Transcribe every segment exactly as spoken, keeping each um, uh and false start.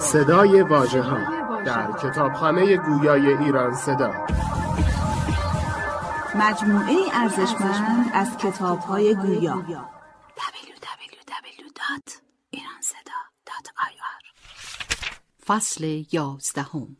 صدای واژه‌ها در کتابخانه گویای ایران صدا، مجموعه ارزشمند از کتاب‌های گویا. دبلیو دبلیو دبلیو دات ایران صدا دات آی آر فصل یازدهم.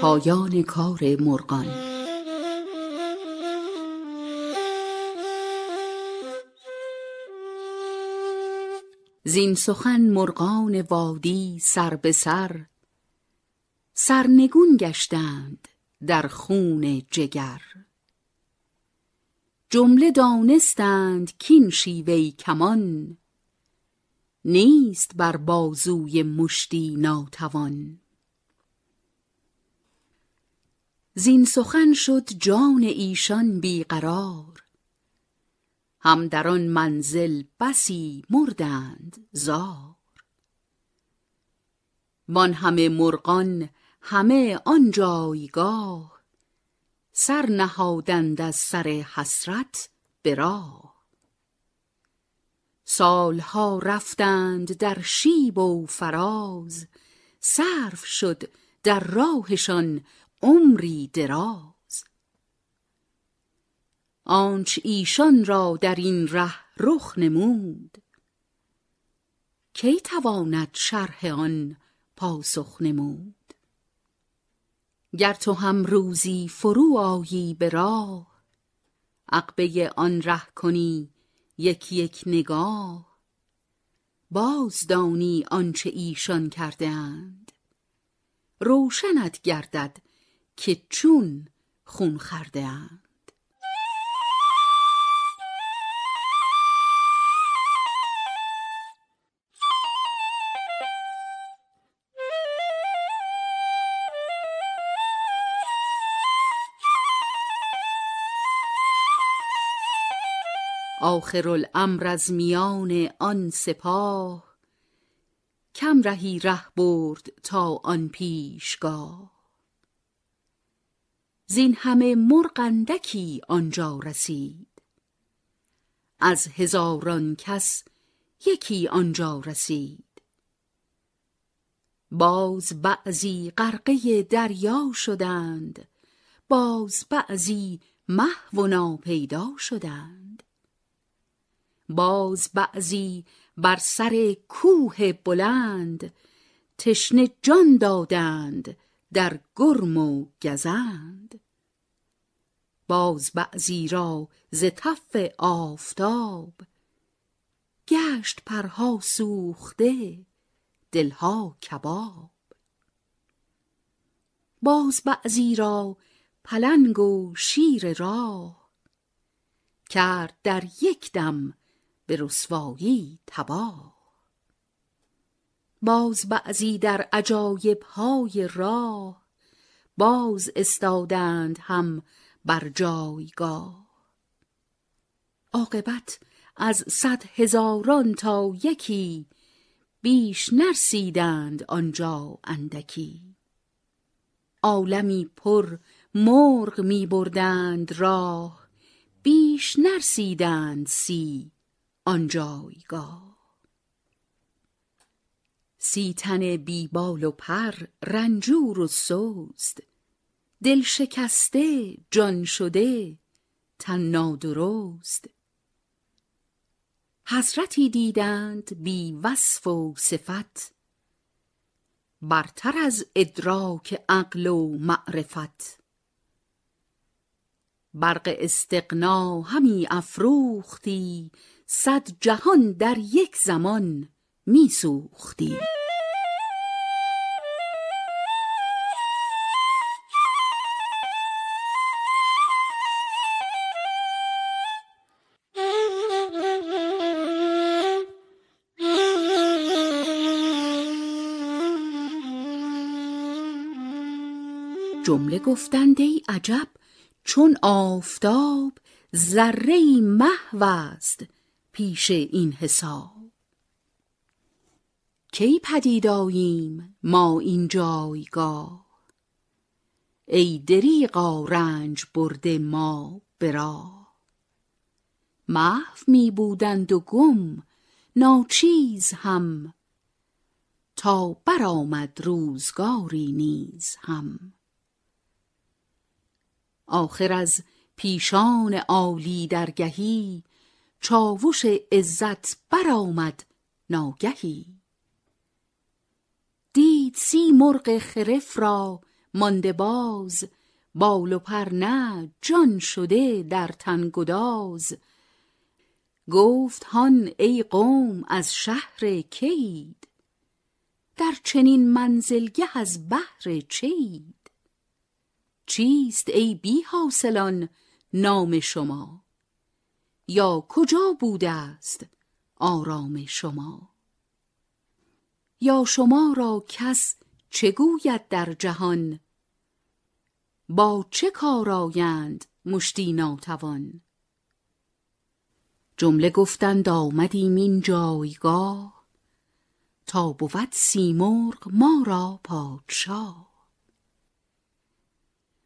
پایان کار مرغان. زین سخن مرغان وادی سر به سر سرنگون گشتند در خون جگر. جمله دانستند کین شیوه کمان نیست بر بازوی مشتی ناتوان. زین سخن شد جان ایشان بیقرار، هم در آن منزل بسی مردند زار. وان همه مرغان همه آن جایگاه سر نهادند از سر حسرت به راه. سالها رفتند در شیب و فراز، صرف شد در راهشان عمری دراز. آنچ ایشان را در این ره رخ نمود، کی تواند شرح آن پاسخ نمود. گر تو هم روزی فرو آیی به راه، عقبه آن ره کنی یک یک نگاه. باز دانی آنچه ایشان کردند، روشنت گردد که چون خون خرده اند. آخر الامر از میان آن سپاه، کم رهی ره برد تا آن پیشگاه. زین همه مرغ اندکی آنجا رسید، از هزاران کس یکی آنجا رسید. باز بعضی غرقه دریا شدند، باز بعضی محو و ناپیدا شدند. باز بعضی بر سر کوه بلند، تشنه جان دادند در گرم و گزند. باز بعضی را ز تف آفتاب، گشت پرها سوخته دلها کباب. باز بعضی را پلنگ و شیر راه، کرد در یک دم به رسوایی تباه. باز بعضی در عجایب‌های راه، باز استادند هم بر جایگاه. عاقبت از صد هزاران تا یکی، بیش نرسیدند آنجا اندکی. عالمی پر مرغ می بردند راه، بیش نرسیدند سی آن جایگاه. سی تن بی بال و پر رنجور و سوست، دل شکسته جان شده تن نادرست. حضرتی دیدند بی وصف و صفت، برتر از ادراک عقل و معرفت. برق استقنا همی افروختی، صد جهان در یک زمان می سوختی. جمله گفتنده ای عجب، چون آفتاب ذره ای محو است پیش این حساب. کی پدید آییم ما این جایگاه، ای دریغا رنج برده ما برا. محو می بودند و گم ناچیز هم، تا برآمد روزگاری نیز هم. آخر از پیشان عالی درگهی، چاوش عزت برآمد ناگهی. دید سی مرغ خرف را مانده باز، بال و پر نه جان شده در تن گداز. گفت هان ای قوم از شهر کید، در چنین منزلگه از بحر چید. چیست ای بی حاصلان نام شما، یا کجا بوده است آرام شما؟ یا شما را کس چه گوید در جهان، با چه کار آیند مشتی ناتوان؟ جمله گفتند آمدیم این جایگاه، تا بود سیمرغ ما را پادشاه.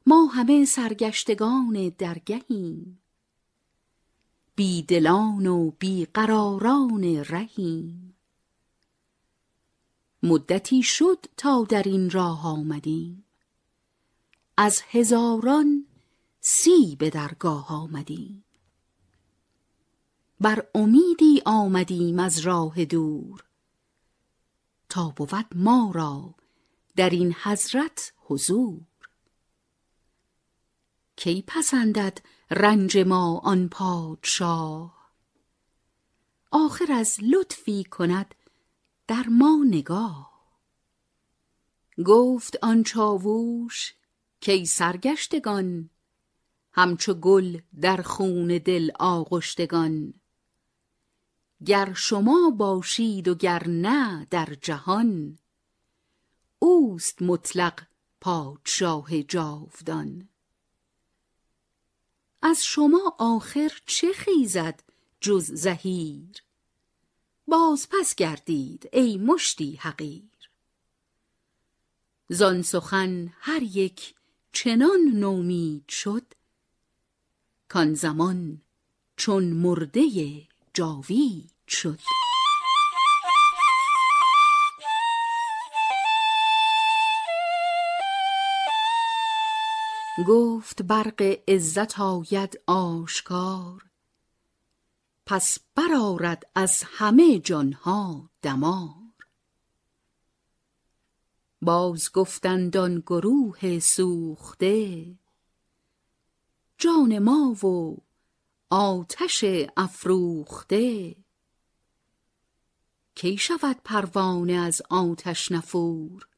ما همه سرگشتگان درگهیم، بی دلان و بی قراران رهیم. مدتی شد تا در این راه آمدیم، از هزاران سی به درگاه آمدیم. بر امیدی آمدیم از راه دور، تا بود ما را در این حضرت حضور. کی پسندد رنج ما آن پادشاه، آخر از لطفی کند در ما نگاه. گفت آن چاووش کی سرگشتگان، همچو گل در خون دل آغشتگان. گر شما باشید و گر نه در جهان، اوست مطلق پادشاه جاودان. از شما آخر چه خیزد جز زهیر، باز پس گردید ای مشتی حقیر. زان سخن هر یک چنان نومید شد، کان زمان چون مرده جاوید شد. گفت برق عزت آید آشکار، پس برآرد از همه جانها دمار. باز گفتند آن گروه سوخته، جان ما و آتش افروخته. کی شود پروانه از آتش نفور،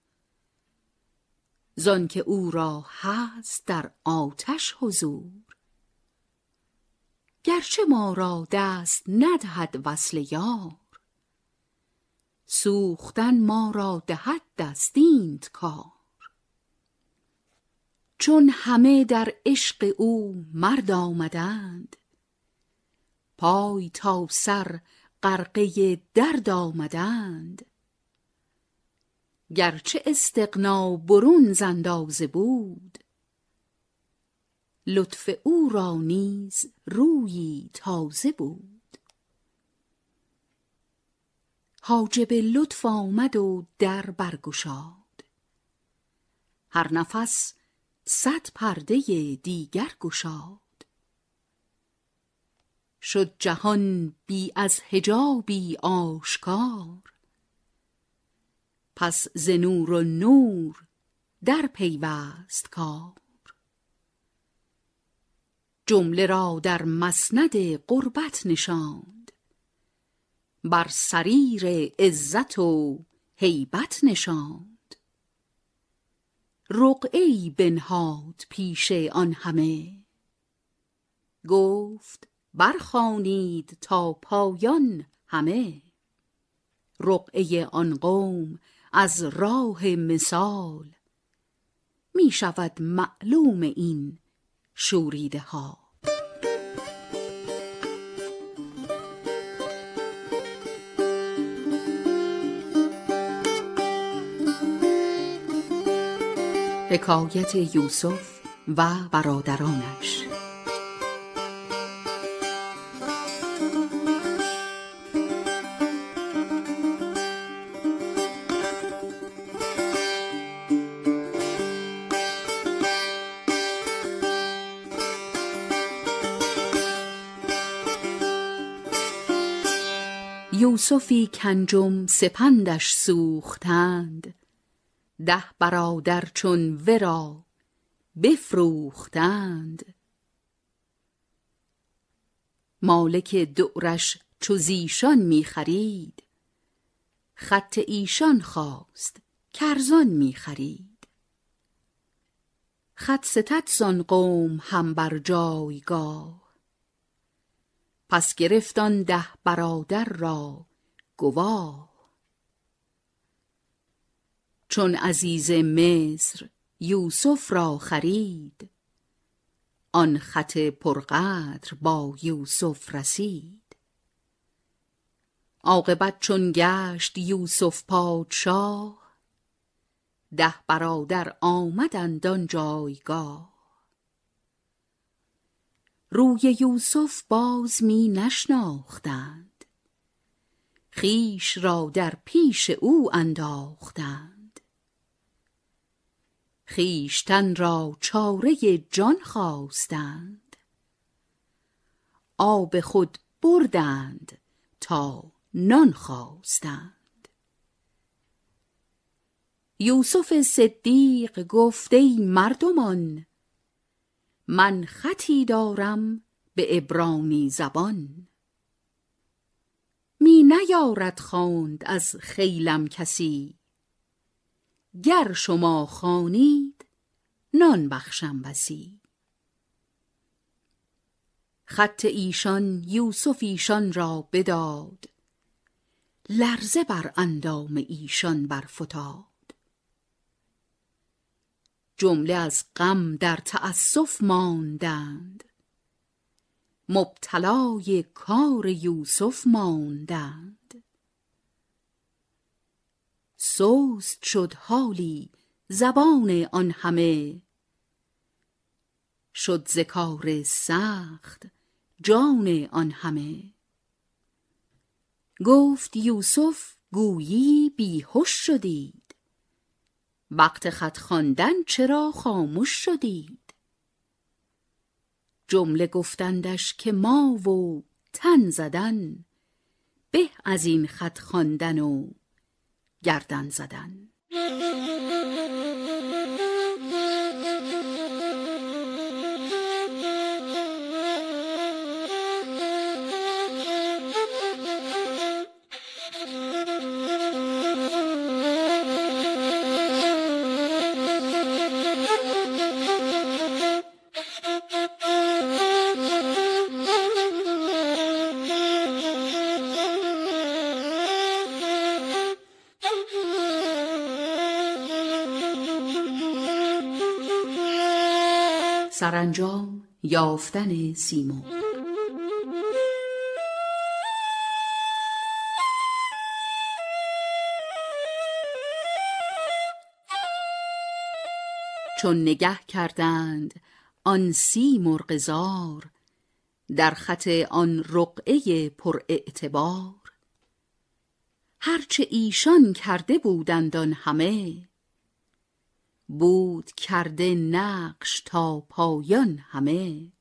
زان که او را هست در آتش حضور. گرچه ما را دست ندهد وصل یار، سوختن ما را دهد دستیند کار. چون همه در عشق او مرد آمدند، پای تا سر غرقه درد آمدند. گرچه استغنا برون زندازه بود، لطف او را نیز رویی تازه بود. حاجب لطف آمد و در برگشاد، هر نفس صد پرده دیگر گشاد. شد جهان بی از حجابی آشکار، پس ز نور و نور در پیوست کار. جمله را در مسند قربت نشاند، بر سریر عزت و هیبت نشاند. رقعه‌ای بنهاد پیش آن همه، گفت برخوانید تا پایان همه. رقعه آن قوم از راه مثال، می شود معلوم این شوریده ها. حکایت یوسف و برادرانش. یوسفی کنجم سپندش سوختند، ده برادر چون ورا بفروختند. مالک دورش چو زیشان می خرید، خط ایشان خواست کرزان می خرید. خط ستت زان قوم هم بر جایگاه، پس گرفتان ده برادر را گواه. چون عزیز مصر یوسف را خرید، آن خط پرقدر با یوسف رسید. عاقبت چون گشت یوسف پادشاه، ده برادر آمدند آن جایگاه. روی یوسف باز می نشناختند، خویش را در پیش او انداختند. خیشتن را چاره جان خواستند، آب خود بردند تا نان خواستند. یوسف صدیق گفت ای مردمان، من خطی دارم به عبرانی زبان. می نیارد خواند از خیلم کسی، گر شما خوانید نان بخشم بسی. خط ایشان یوسف ایشان را بداد، لرزه بر اندام ایشان برفتاد. جمله از غم در تأسف ماندند، مبتلای کار یوسف ماندند. سوست شد حالی زبان آن همه، شد ز کار سخت جان آن همه. گفت یوسف گویی بیهوش شدید، وقت خط خواندن چرا خاموش شدید؟ جمله گفتندش که ما و تن زدن، به از این خط خواندن و گردن زدن. سرانجام یافتن سیمرغ. چون نگه کردند آن سیمرغ زار، در خط آن رقعه پر اعتبار. هرچه ایشان کرده بودند آن همه، بود کرده نقش تا پایان همه.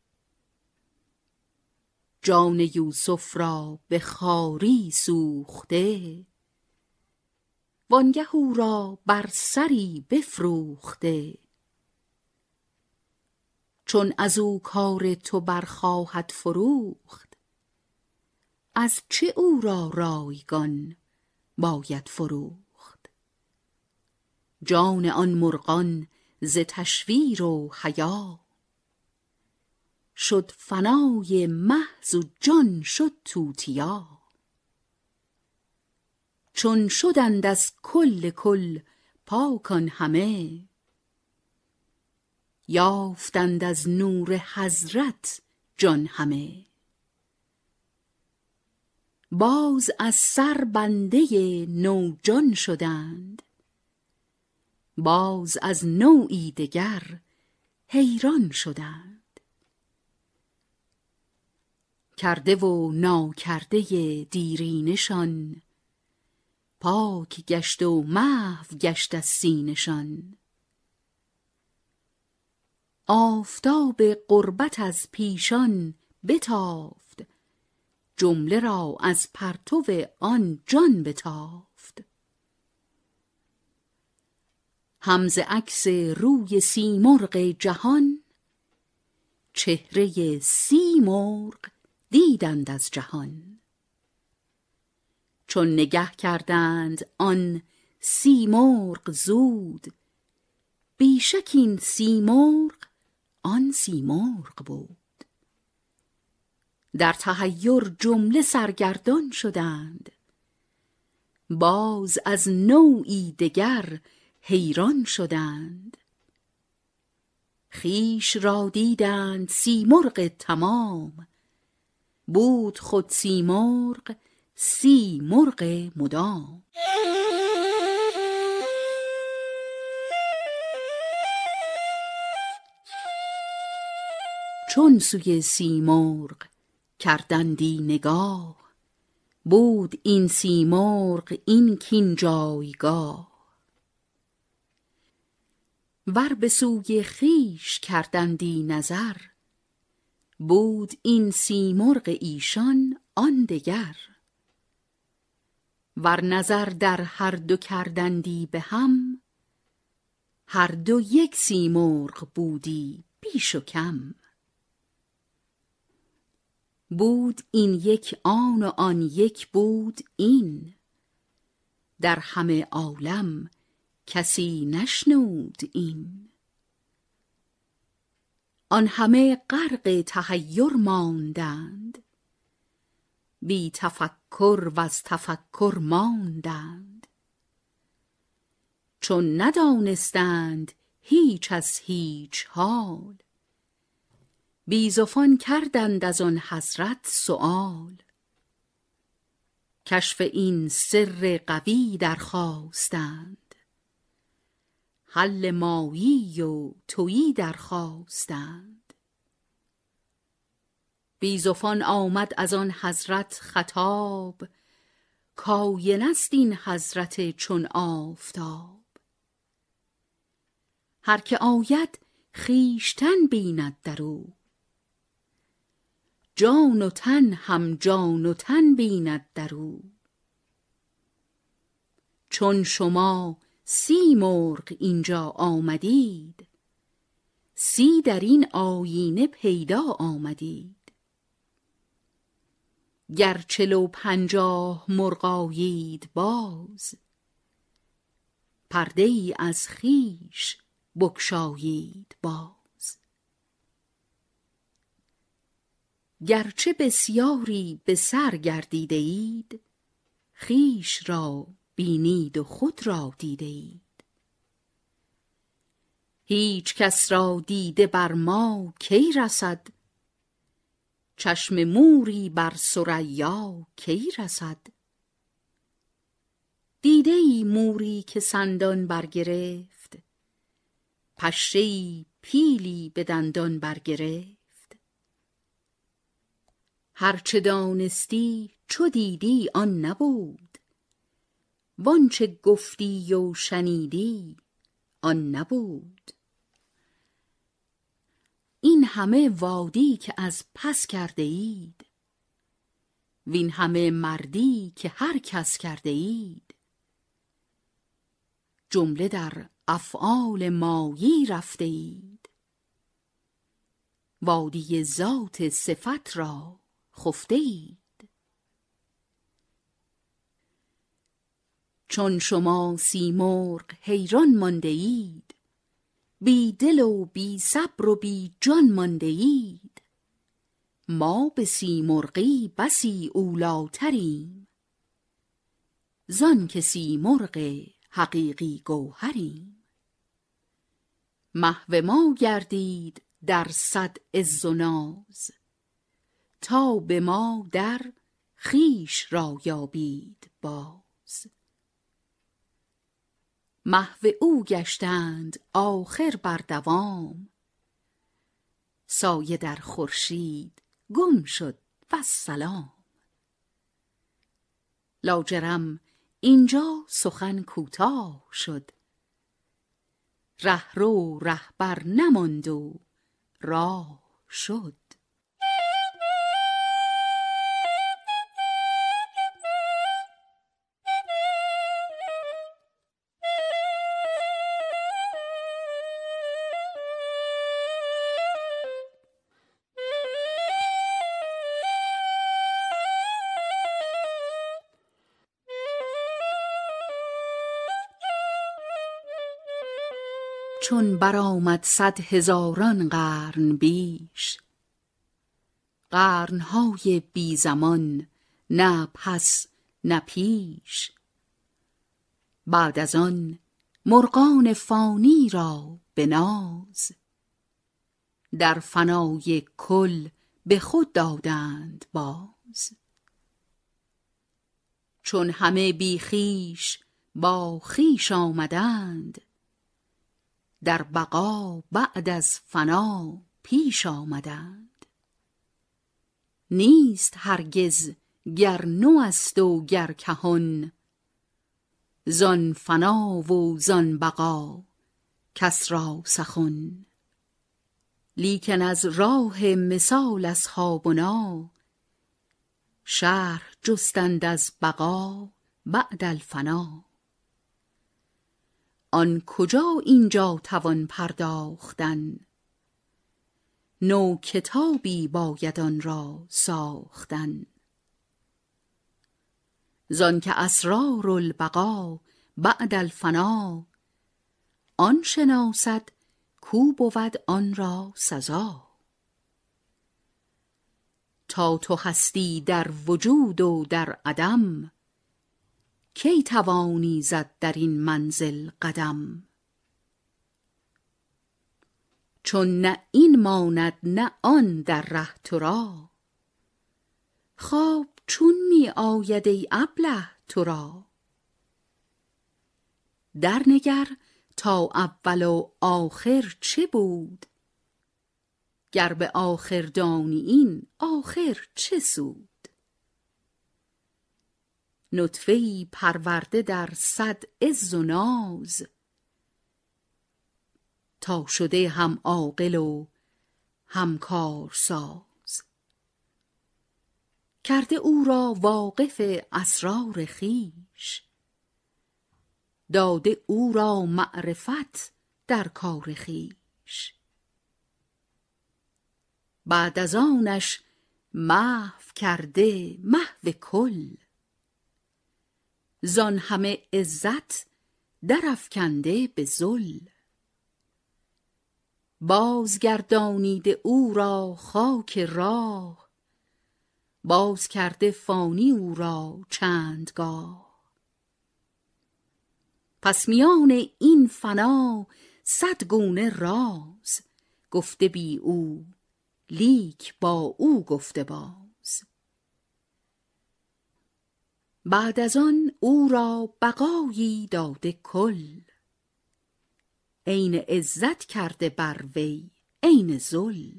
جان یوسف را به خاری سوخته، وانگه او را بر سری بفروخته. چون از او کار تو برخواهد فروخت، از چه او را رایگان باید فروخت؟ جان آن مرغان ز تشویر و حیا، شد فنای محض و جان شد توتیا. چون شدند از کل کل پاکان همه، یافتند از نور حضرت جان همه. باز از سر بنده نوجان شدند، باز از نوعی دگر حیران شدند. کرده و ناکرده دیرینشان، پاک گشت و محو گشت از سینشان. آفتاب قربت از پیشان بتافت، جمله را از پرتو آن جان بتافت. هم ز عکس روی سیمرغ جهان، چهره سیمرغ دیدند از جهان. چون نگه کردند آن سیمرغ زود، بیشک این سیمرغ آن سیمرغ بود. در تحیر جمله سرگردان شدند، باز از نوعی دگر حیران شدند. خویش را دیدند سیمرغ تمام، بود خود سیمرغ سیمرغ مدام. چون سوی سیمرغ کردندی نگاه، بود این سیمرغ این کین جایگاه. ور به سوی خویش کردندی نظر، بود این سیمرغ ایشان آن دگر. ور نظر در هر دو کردندی به هم، هر دو یک سیمرغ بودی بیش و کم. بود این یک آن و آن یک بود این، در همه عالم کسی نشنود این. آن همه غرق تحیر ماندند، بی تفکر و از تفکر ماندند. چون ندانستند هیچ از هیچ حال، بیزفان کردند از آن حضرت سؤال. کشف این سر قوی درخواستند، حل مایی و تویی درخواستند. بیزفان آمد از آن حضرت خطاب، کاین است این حضرت چون آفتاب. هر که آید خیشتن بیند درو، جان و تن هم جان و تن بیند در او. چون شما سیمرغ اینجا آمدید، سی در این آینه پیدا آمدید. گر چل و پنجاه مرغ آیید باز، پرده ای از خویش بگشایید باز. گرچه بسیاری به سر گردیده اید، خویش را بینید و خود را دیده اید. هیچ کس را دیده بر ما کی رسد، چشم موری بر ثریا کی رسد. دیده ای موری که سندان برگرفت، پشه ای پیلی به دندان برگرفت. هرچه دانستی چو دیدی آن نبود، وانچه گفتی و شنیدی آن نبود. این همه وادی که از پس کرده اید، وین همه مردی که هر کس کرده اید. جمله در افعال مایی رفته اید، وادی ذات صفت را خفته اید. چون شما سیمرغ حیران مانده اید، بی دل و بی صبر و بی جان مانده اید. ما به سیمرغی بسی اولاتریم، زان که سیمرغ حقیقی گوهریم. محو ما گردید در صد عز و ناز، تا به ما در خویش را یابید باز. محو او گشتند آخر بر دوام، سایه در خورشید گم شد و سلام. لاجرم اینجا سخن کوتاه شد، رهرو رهبر نماند و راه شد. چون برآمد صد هزاران قرن بیش، قرنهای بی زمان نه پس نه پیش. بعد از آن مرغان فانی را بناز، در فنای کل به خود دادند باز. چون همه بی خویش با خویش آمدند، در بقا بعد از فنا پیش آمدند. نیست هرگز گر نو است و گر کهن، زان فنا و زان بقا کس را سخن. لیکن از راه مثال اصحابنا، شرح جستند از بقا بعد الفنا. آن کجا اینجا توان پرداختن، نو کتابی باید آن را ساختن. زان که اسرار البقا بعد الفنا، آن شناسد کو بود آن را سزا. تا تو هستی در وجود و در عدم، کی توانی زد در این منزل قدم. چون نه این ماند نه آن در ره تو را، خواب چون می آید ای ابله تو را. در نگر تا اول و آخر چه بود، گر به آخر دانی این آخر چه سود. نطفه‌ای پرورده در صد عز و ناز، تا شده هم عاقل و هم کارساز. کرده او را واقف اسرار خویش، داده او را معرفت در کار خویش. بعد از آنش محو کرده محو کل، زان همه عزت درافکنده به ذل. بازگردانیده او را خاک راه، باز کرده فانی او را چندگاه. پس میان این فنا صد گونه راز، گفته بی او لیک با او گفته با. بعد از آن او را بقایی داده کل، عین عزت کرده بر وی عین ذل.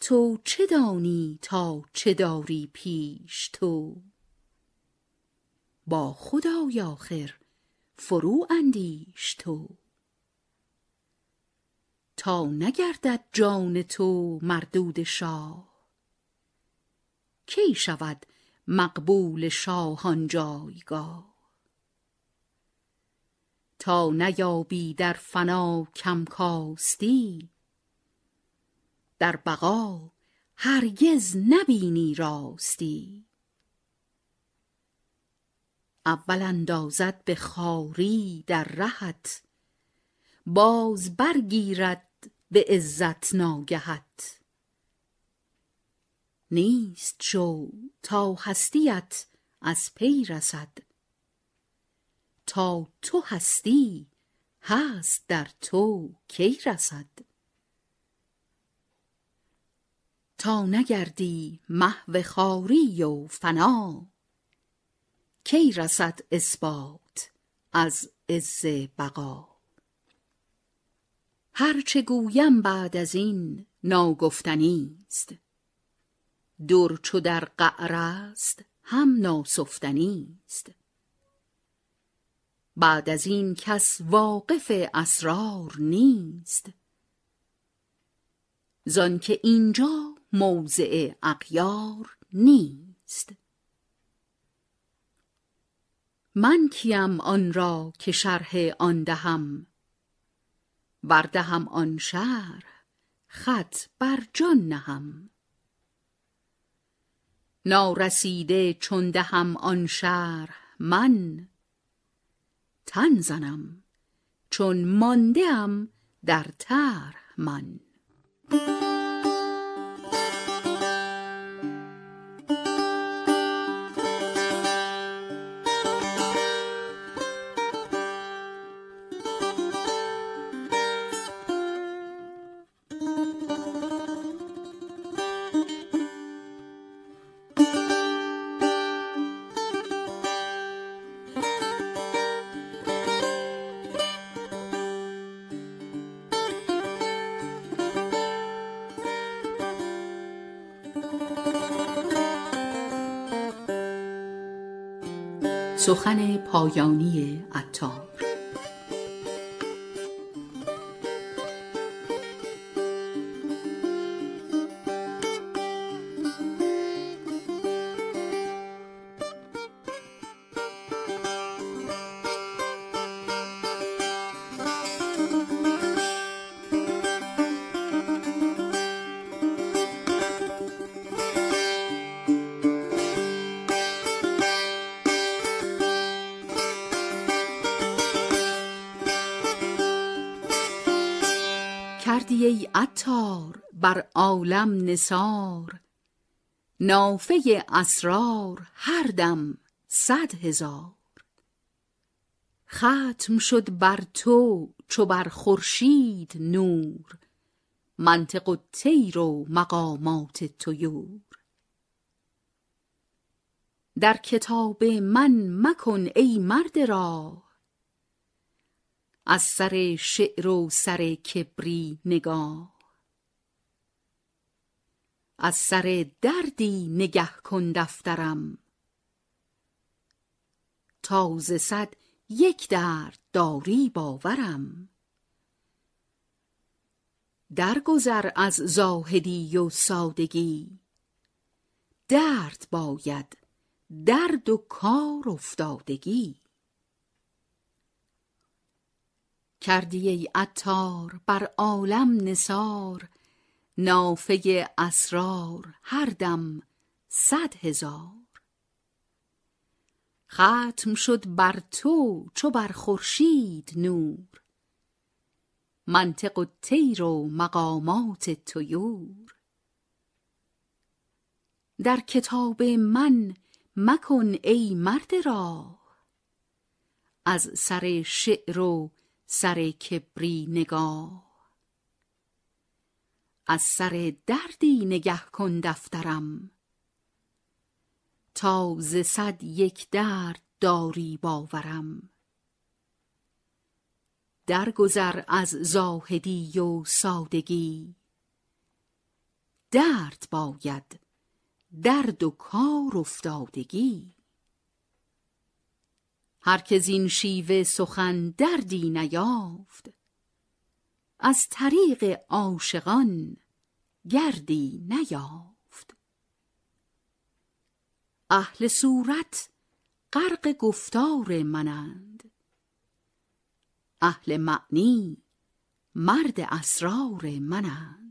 تو چه دانی تا چه داری پیش تو، با خدای آخر فرو اندیش تو. تا نگردد جان تو مردود شاه، کی شود مقبول شاهان جایگاه. تا نیابی در فنا کم کاستی، در بقا هرگز نبینی راستی. اول اندازد به خواری در رهت، باز برگیرد به عزت ناگهت. نیست شو تا هستیت از پی رسد، تا تو هستی هست در تو کی رسد؟ تا نگردی محو خواری و فنا، کی رسد اثبات از عز بقا؟ هرچه گویم بعد از این ناگفتنیست، در چو در قعر است هم ناسفتنیست. بعد از این کس واقف اسرار نیست، زان که اینجا موضع اغیار نیست. من کیم آن را که شرح آن دهم، وردهم آن شرح خط بر جان نهم. نارسیده چون دهم آن شرح من، تن زنم چون مانده ام در طرح من. سخن پایانی عطار. کردی ای عطار بر عالم نثار، نافه اسرار هر دم صد هزار. ختم شد بر تو چو بر خورشید نور، منطق الطیر و مقامات طیور. در کتاب من مکن ای مرد راه، از سر شعر و سر کبری نگاه. از سر دردی نگه کن دفترم، تا ز صد یک درد داری باورم. درگذر از زاهدی و سادگی، درد باید درد و کار افتادگی. کردی ای عطار بر عالم نثار، نافه اسرار هر دم صد هزار. ختم شد بر تو چو بر خورشید نور، منطق الطیر و مقامات طیور. در کتاب من مکن ای مرد راه، از سر شعر و سر کبری نگاه. از سر دردی نگه کن دفترم، تا ز صد یک درد داری باورم. درگذر از زاهدی و سادگی، درد باید درد و کار افتادگی. هر که زین شیوه سخن دردی نیافت، از طریق عاشقان گردی نیافت. اهل صورت غرق گفتار منند، اهل معنی مرد اسرار منند.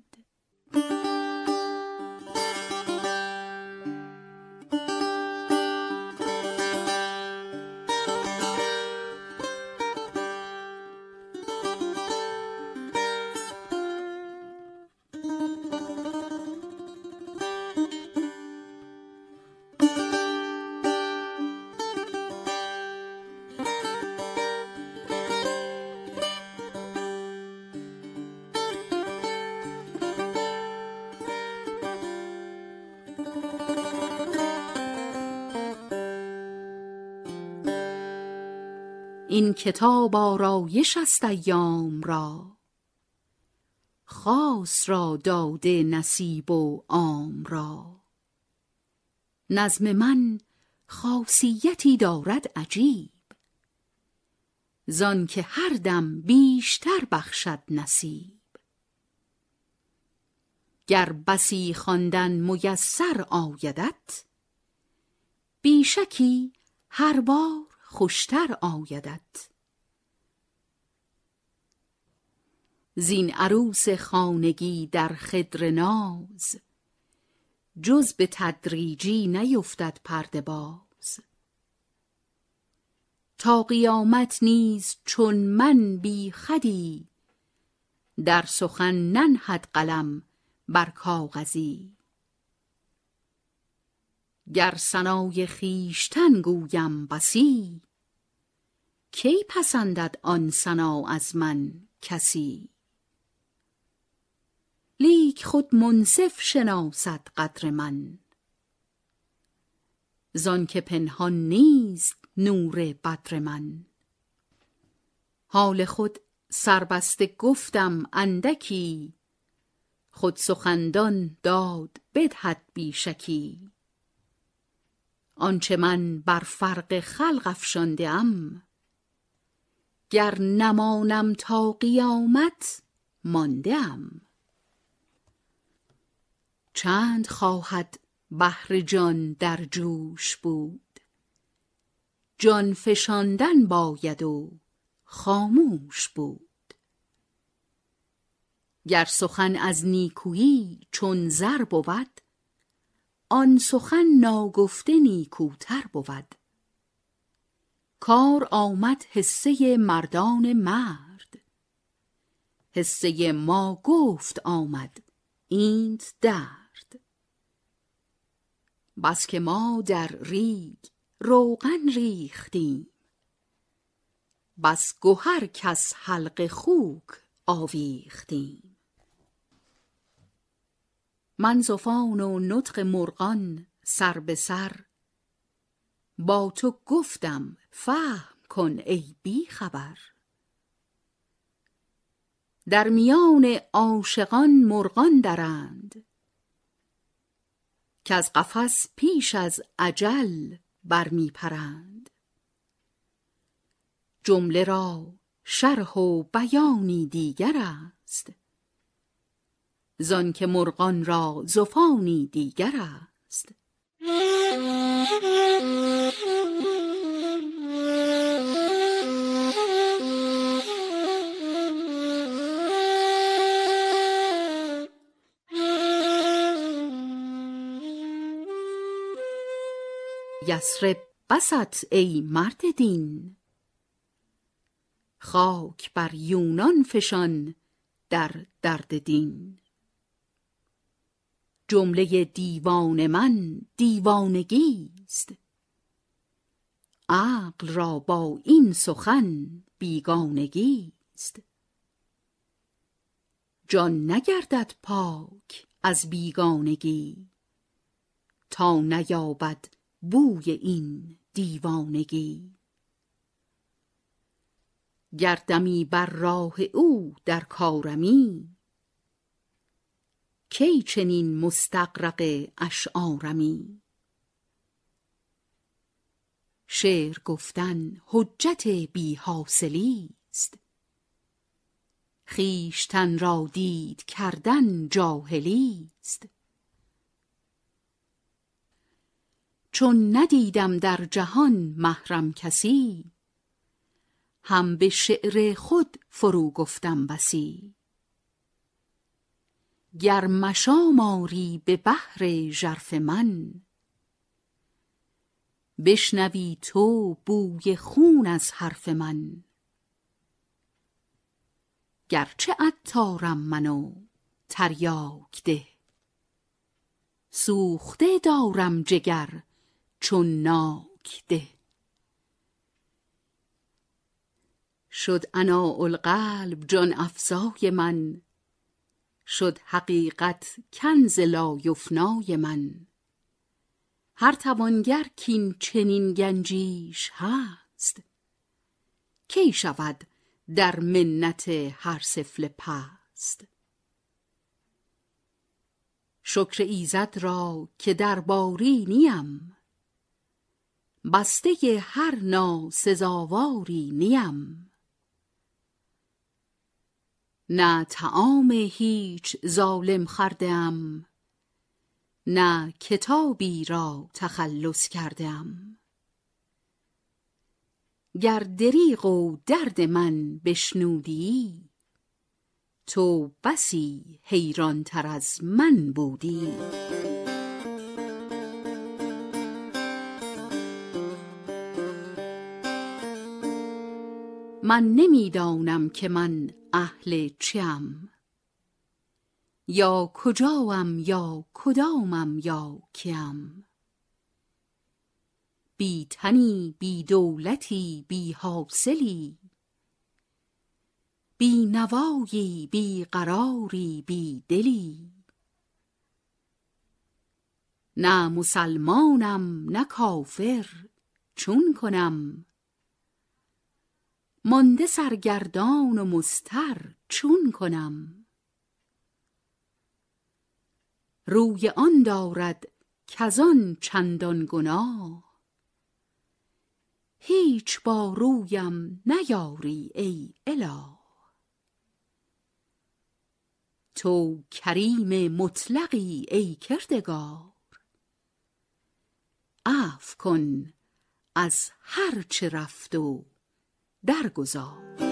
این کتاب آرایش است ایام را، خاص را داده نصیب و عام را. نظم من خاصیتی دارد عجیب، زان که هر دم بیشتر بخشد نصیب. گر بسی خواندن میسر آیدت، بیشکی هر بار خوشتر آیدت. زین عروس خانگی در خدر ناز، جز به تدریجی نیفتد پرده باز. تا قیامت نیز چون من بی خدی، در سخن ننهد قلم بر کاغذی. گر ثنای خویشتن گویم بسی، کی پسندد آن ثنا از من کسی؟ لیک خود منصف شناسد قدر من، زان که پنهان نیست نور بدر من. حال خود سربسته گفتم اندکی، خود سخندان داد بدهد بیشکی. آنچه من بر فرق خلق افشانده ام، گر نمانم تا قیامت مانده ام. چند خواهد بحر جان در جوش بود، جان فشاندن باید و خاموش بود. گر سخن از نیکویی چون زر بود، آن سخن ناگفته نیکوتر بود. کار آمد حصه مردان مرد، حصه ما گفت آمد اینت درد. بس که ما در ریگ روغن ریختیم، بس گوهر کس حلق خوک آویختیم. من زفان و نطق مرغان سر به سر، با تو گفتم فهم کن ای بی خبر. در میان عاشقان مرغان درند، که از قفس پیش از اجل برمی پرند. جمله را شرح و بیانی دیگر است، زان که مرغان را زفانی دیگر است. یثرب بست ای مرد دین، خاک بر یونان فشان در درد دین. جمله دیوان من دیوانگی است، عقل را با این سخن بیگانگی است. جان نگردد پاک از بیگانگی، تا نیابد بوی این دیوانگی. گردمی بر راه او در کارمی، کی چنین مستغرق اشعارمی. شعر گفتن حجت بی حاصلی است، خویشتن را دید کردن جاهلی است. چون ندیدم در جهان محرم کسی، هم به شعر خود فرو گفتم بسی. گر مشام آری به بحر ژرف من، بشنوی تو بوی خون از حرف من. گرچه عطارم من و تریاک ده، سوخته دارم جگر چون ناک ده. شد عناء القلب جان افزای من، شد حقیقت کنز لایفنای من. هر توانگر کین چنین گنجیش هست، کی شود در منت هر سفل پست. شکر ایزد را که در باری نیم، بسته هر ناسزاواری نیم. نه طعام هیچ ظالم خوردم، نه کتابی را تخلص کردم. گر دریغ و درد من بشنودی، تو بسی حیران تر از من بودی. من نمیدانم که من اهل چیم، یا کجاام یا کدامم یا کیم. بی تنی بی دولتی بی حاصلی، بی نوایی بی قراری بی دلی. نه مسلمانم نه کافر چون کنم، مانده سرگردان و مستر چون کنم. روی آن دارد کزان چندان گناه، هیچ با رویم نیاری ای اله. تو کریم مطلقی ای کردگار، عفو کن از هر چه رفت و درگذار.